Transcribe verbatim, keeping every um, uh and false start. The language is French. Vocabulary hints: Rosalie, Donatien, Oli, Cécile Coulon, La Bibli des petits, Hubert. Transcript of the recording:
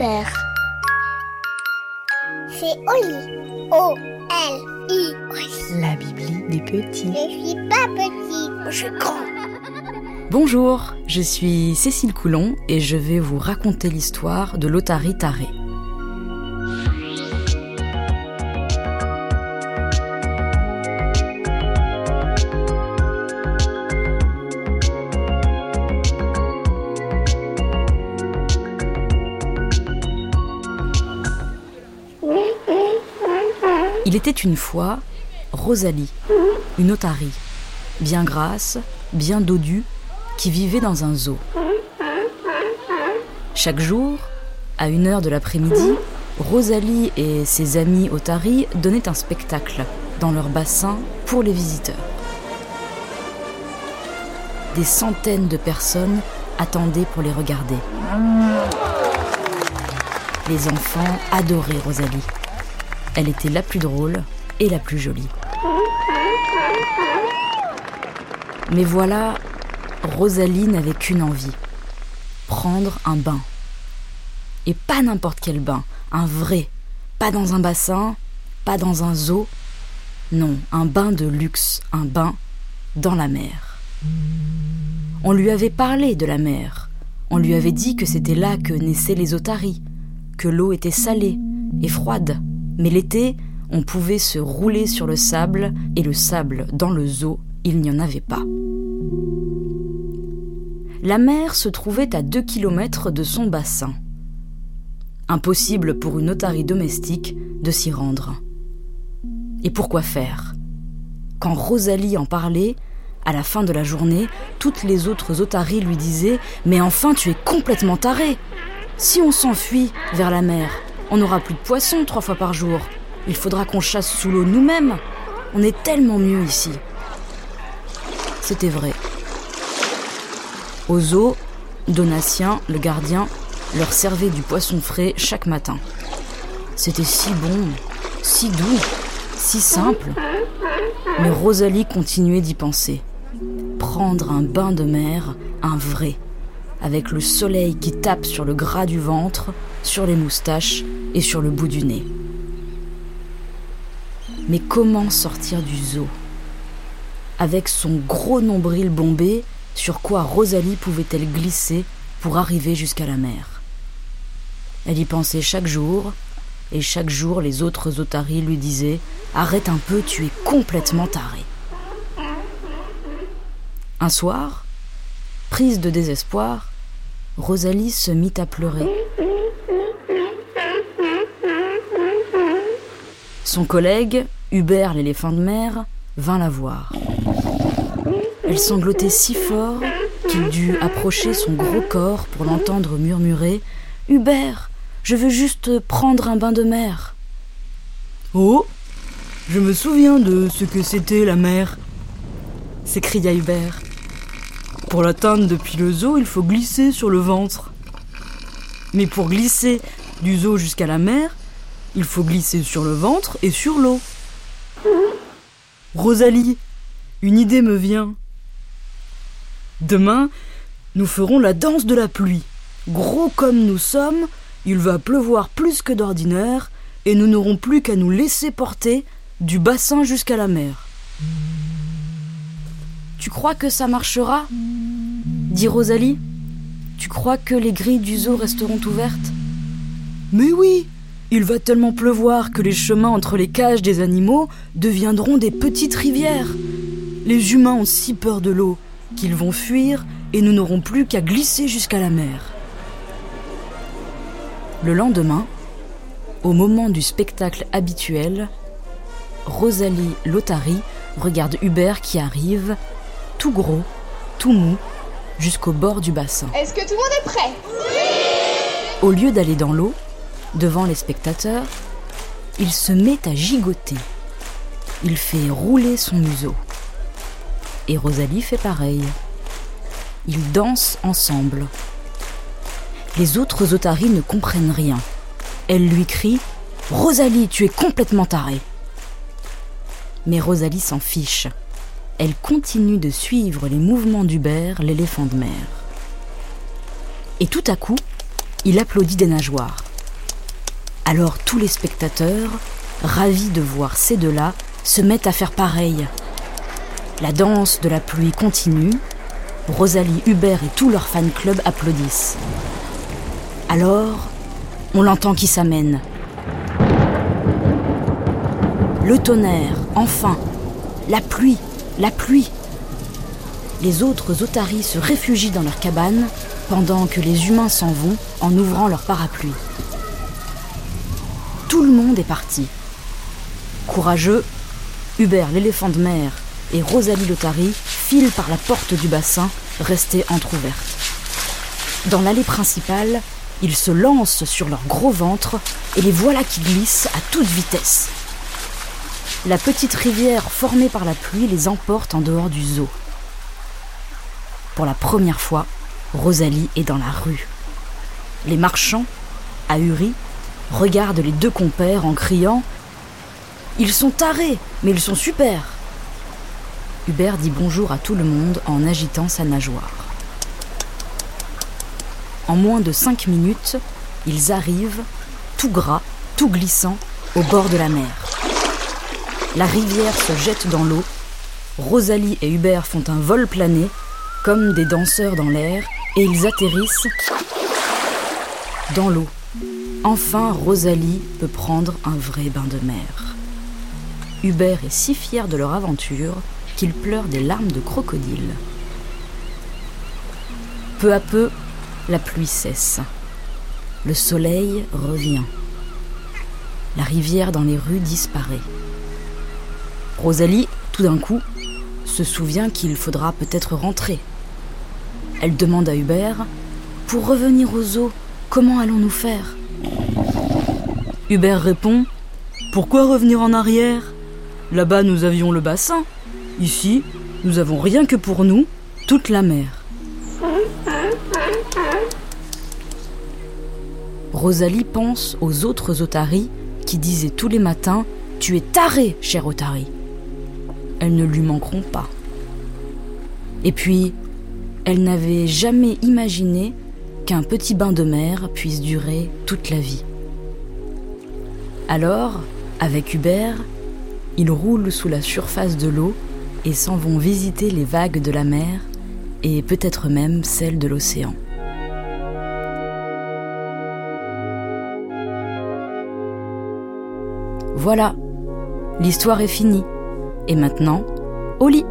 terre. C'est Oli. O L I. La Bibli des petits. Je suis pas petite, je suis grand. Bonjour, je suis Cécile Coulon et je vais vous raconter l'histoire de l'otarie tarée. Il était une fois Rosalie, une otarie, bien grasse, bien dodue, qui vivait dans un zoo. Chaque jour, à une heure de l'après-midi, Rosalie et ses amis otaries donnaient un spectacle dans leur bassin pour les visiteurs. Des centaines de personnes attendaient pour les regarder. Les enfants adoraient Rosalie. Elle était la plus drôle et la plus jolie. Mais voilà, Rosalie n'avait qu'une envie. Prendre un bain. Et pas n'importe quel bain, un vrai. Pas dans un bassin, pas dans un zoo. Non, un bain de luxe, un bain dans la mer. On lui avait parlé de la mer. On lui avait dit que c'était là que naissaient les otaries, que l'eau était salée et froide. Mais l'été, on pouvait se rouler sur le sable, et le sable dans le zoo, il n'y en avait pas. La mer se trouvait à deux kilomètres de son bassin. Impossible pour une otarie domestique de s'y rendre. Et pourquoi faire ? Quand Rosalie en parlait, à la fin de la journée, toutes les autres otaries lui disaient « Mais enfin, tu es complètement tarée ! Si on s'enfuit vers la mer ?» on n'aura plus de poissons trois fois par jour. Il faudra qu'on chasse sous l'eau nous-mêmes. On est tellement mieux ici. C'était vrai. Au zoo, Donatien, le gardien, leur servait du poisson frais chaque matin. C'était si bon, si doux, si simple. Mais Rosalie continuait d'y penser. Prendre un bain de mer, un vrai, avec le soleil qui tape sur le gras du ventre, sur les moustaches et sur le bout du nez. Mais comment sortir du zoo ? Avec son gros nombril bombé, sur quoi Rosalie pouvait-elle glisser pour arriver jusqu'à la mer ? Elle y pensait chaque jour, et chaque jour les autres otaries lui disaient « Arrête un peu, tu es complètement tarée !» Un soir, prise de désespoir, Rosalie se mit à pleurer. Son collègue, Hubert l'éléphant de mer, vint la voir. Elle sanglotait si fort qu'il dut approcher son gros corps pour l'entendre murmurer « Hubert, je veux juste prendre un bain de mer !»« Oh, je me souviens de ce que c'était la mer !» s'écria Hubert. Pour l'atteindre depuis le zoo, il faut glisser sur le ventre. Mais pour glisser du zoo jusqu'à la mer, il faut glisser sur le ventre et sur l'eau. Rosalie, une idée me vient. Demain, nous ferons la danse de la pluie. Gros comme nous sommes, il va pleuvoir plus que d'ordinaire et nous n'aurons plus qu'à nous laisser porter du bassin jusqu'à la mer. « Tu crois que ça marchera ?» dit Rosalie. « Tu crois que les grilles du zoo resteront ouvertes ?»« Mais oui ! Il va tellement pleuvoir que les chemins entre les cages des animaux deviendront des petites rivières. Les humains ont si peur de l'eau qu'ils vont fuir et nous n'aurons plus qu'à glisser jusqu'à la mer. » Le lendemain, au moment du spectacle habituel, Rosalie l'otarie regarde Hubert qui arrive tout gros, tout mou, jusqu'au bord du bassin. Est-ce que tout le monde est prêt ? Oui ! Au lieu d'aller dans l'eau, devant les spectateurs, il se met à gigoter. Il fait rouler son museau. Et Rosalie fait pareil. Ils dansent ensemble. Les autres otaries ne comprennent rien. Elle lui crie « Rosalie, tu es complètement tarée !» Mais Rosalie s'en fiche. Elle continue de suivre les mouvements d'Hubert, l'éléphant de mer. Et tout à coup, il applaudit des nageoires. Alors tous les spectateurs, ravis de voir ces deux-là, se mettent à faire pareil. La danse de la pluie continue. Rosalie, Hubert et tout leur fan club applaudissent. Alors, on l'entend qui s'amène. Le tonnerre, enfin. La pluie, la pluie. Les autres otaries se réfugient dans leurs cabanes pendant que les humains s'en vont en ouvrant leurs parapluies. Tout le monde est parti. Courageux, Hubert l'éléphant de mer et Rosalie l'otarie filent par la porte du bassin, restée entrouverte. Dans l'allée principale, ils se lancent sur leur gros ventre et les voilà qui glissent à toute vitesse. La petite rivière formée par la pluie les emporte en dehors du zoo. Pour la première fois, Rosalie est dans la rue. Les marchands, ahuris, regardent les deux compères en criant « Ils sont tarés, mais ils sont super !» Hubert dit bonjour à tout le monde en agitant sa nageoire. En moins de cinq minutes, ils arrivent, tout gras, tout glissant, au bord de la mer. La rivière se jette dans l'eau. Rosalie et Hubert font un vol plané, comme des danseurs dans l'air, et ils atterrissent dans l'eau. Enfin, Rosalie peut prendre un vrai bain de mer. Hubert est si fier de leur aventure qu'il pleure des larmes de crocodile. Peu à peu, la pluie cesse. Le soleil revient. La rivière dans les rues disparaît. Rosalie, tout d'un coup, se souvient qu'il faudra peut-être rentrer. Elle demande à Hubert « Pour revenir aux eaux, comment allons-nous faire ?» Hubert répond « Pourquoi revenir en arrière ? Là-bas, nous avions le bassin. Ici, nous avons rien que pour nous, toute la mer. » Rosalie pense aux autres otaries qui disaient tous les matins « Tu es taré, chère otarie !» Elles ne lui manqueront pas. Et puis, elle n'avait jamais imaginé qu'un petit bain de mer puisse durer toute la vie. Alors, avec Hubert, ils roulent sous la surface de l'eau et s'en vont visiter les vagues de la mer et peut-être même celles de l'océan. Voilà, l'histoire est finie. Et maintenant, au lit!